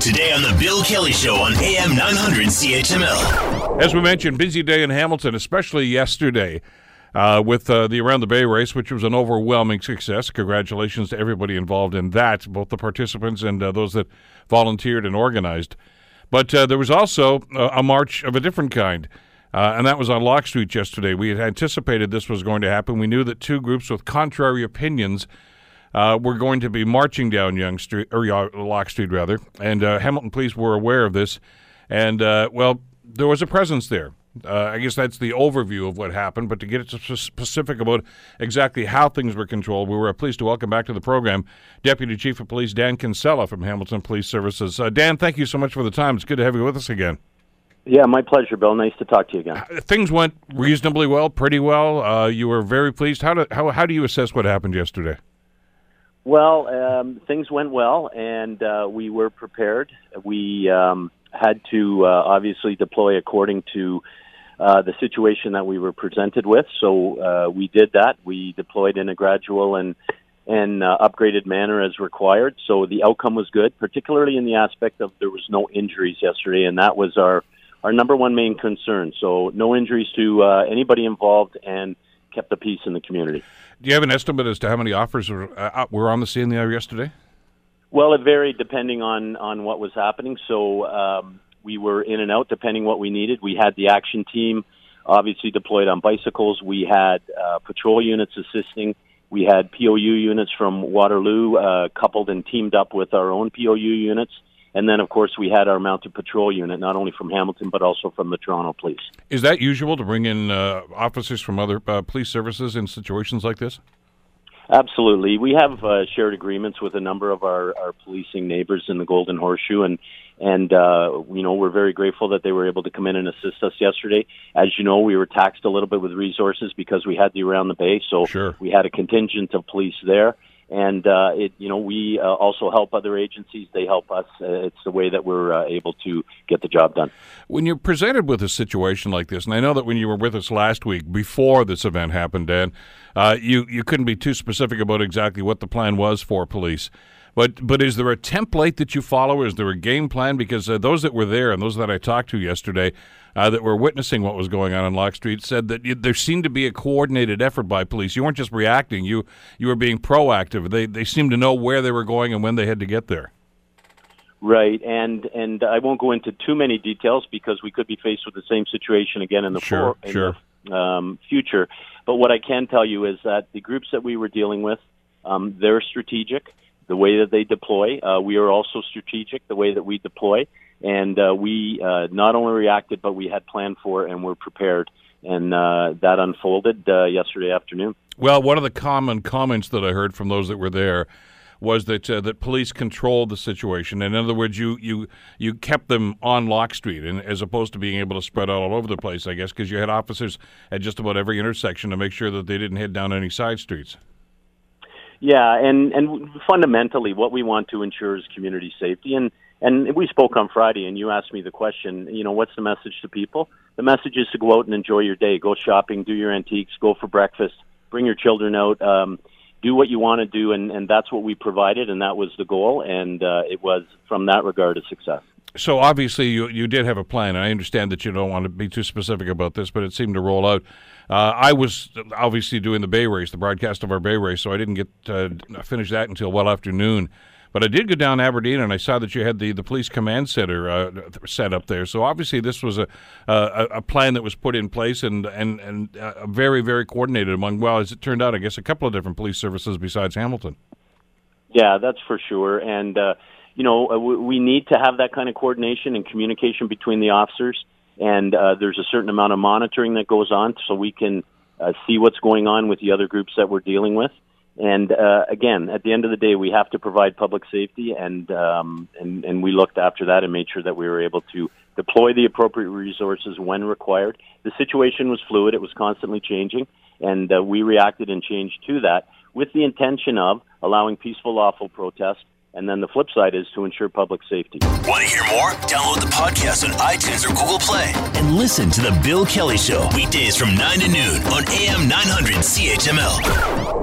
Today on The Bill Kelly Show on AM 900 CHML. As we mentioned, busy day in Hamilton, especially yesterday with the Around the Bay race, which was an overwhelming success. Congratulations to everybody involved in that, both the participants and those that volunteered and organized. But there was also a march of a different kind, and that was on Locke Street yesterday. We had anticipated this was going to happen. We knew that two groups with contrary opinions were going to be marching down Locke Street, and Hamilton Police were aware of this, and, well, there was a presence there. I guess that's the overview of what happened, but to get into specific about exactly how things were controlled, we were pleased to welcome back to the program Deputy Chief of Police Dan Kinsella from Hamilton Police Services. Dan, thank you so much for the time. It's good to have you with us again. Yeah, my pleasure, Bill. Nice to talk to you again. Things went reasonably well, pretty well. You were very pleased. How do you assess what happened yesterday? Well, things went well, and we were prepared. We had to obviously deploy according to the situation that we were presented with, so we did that. We deployed in a gradual and upgraded manner as required, so the outcome was good, particularly in the aspect of there was no injuries yesterday, and that was our number one main concern, so no injuries to anybody involved, and kept the peace in the community. Do you have an estimate as to how many officers were on the scene there yesterday? Well, it varied depending on what was happening. So we were in and out depending what we needed. We had the action team obviously deployed on bicycles. We had patrol units assisting. We had POU units from Waterloo coupled and teamed up with our own POU units. And then, of course, we had our mounted patrol unit, not only from Hamilton, but also from the Toronto Police. Is that usual to bring in officers from other police services in situations like this? Absolutely. We have shared agreements with a number of our policing neighbors in the Golden Horseshoe, and you know, we're very grateful that they were able to come in and assist us yesterday. As you know, we were taxed a little bit with resources because we had the Around the Bay, so sure. We had a contingent of police there. And, we also help other agencies. They help us. It's the way that we're able to get the job done. When you're presented with a situation like this, and I know that when you were with us last week before this event happened, Dan, you couldn't be too specific about exactly what the plan was for police. But is there a template that you follow? Is there a game plan? Because those that were there and those that I talked to yesterday that were witnessing what was going on Locke Street said that there seemed to be a coordinated effort by police. You weren't just reacting. You were being proactive. They seemed to know where they were going and when they had to get there. Right, and I won't go into too many details because we could be faced with the same situation again in the future. But what I can tell you is that the groups that we were dealing with, they're strategic. The way that they deploy, we are also strategic, the way that we deploy, and we not only reacted, but we had planned for and were prepared, and that unfolded yesterday afternoon. Well, one of the common comments that I heard from those that were there was that police controlled the situation. In other words, you kept them on Locke Street, and as opposed to being able to spread out all over the place, I guess, because you had officers at just about every intersection to make sure that they didn't head down any side streets. Yeah, and fundamentally what we want to ensure is community safety. And we spoke on Friday, and you asked me the question, you know, what's the message to people? The message is to go out and enjoy your day. Go shopping, do your antiques, go for breakfast, bring your children out, do what you want to do, and that's what we provided, and that was the goal, and it was, from that regard, a success. So obviously you did have a plan, and I understand that you don't want to be too specific about this, but it seemed to roll out. I was obviously doing the Bay race, the broadcast of our Bay race, so I didn't get finish that until well afternoon. But I did go down to Aberdeen, and I saw that you had the police command center set up there. So obviously this was a plan that was put in place and very, very coordinated among, well, as it turned out, I guess a couple of different police services besides Hamilton. Yeah, that's for sure, and you know, we need to have that kind of coordination and communication between the officers, and there's a certain amount of monitoring that goes on so we can see what's going on with the other groups that we're dealing with. And again, at the end of the day, we have to provide public safety, and we looked after that and made sure that we were able to deploy the appropriate resources when required. The situation was fluid. It was constantly changing, and we reacted and changed to that with the intention of allowing peaceful, lawful protest. And then the flip side is to ensure public safety. Want to hear more? Download the podcast on iTunes or Google Play. And listen to The Bill Kelly Show weekdays from 9 to noon on AM 900 CHML.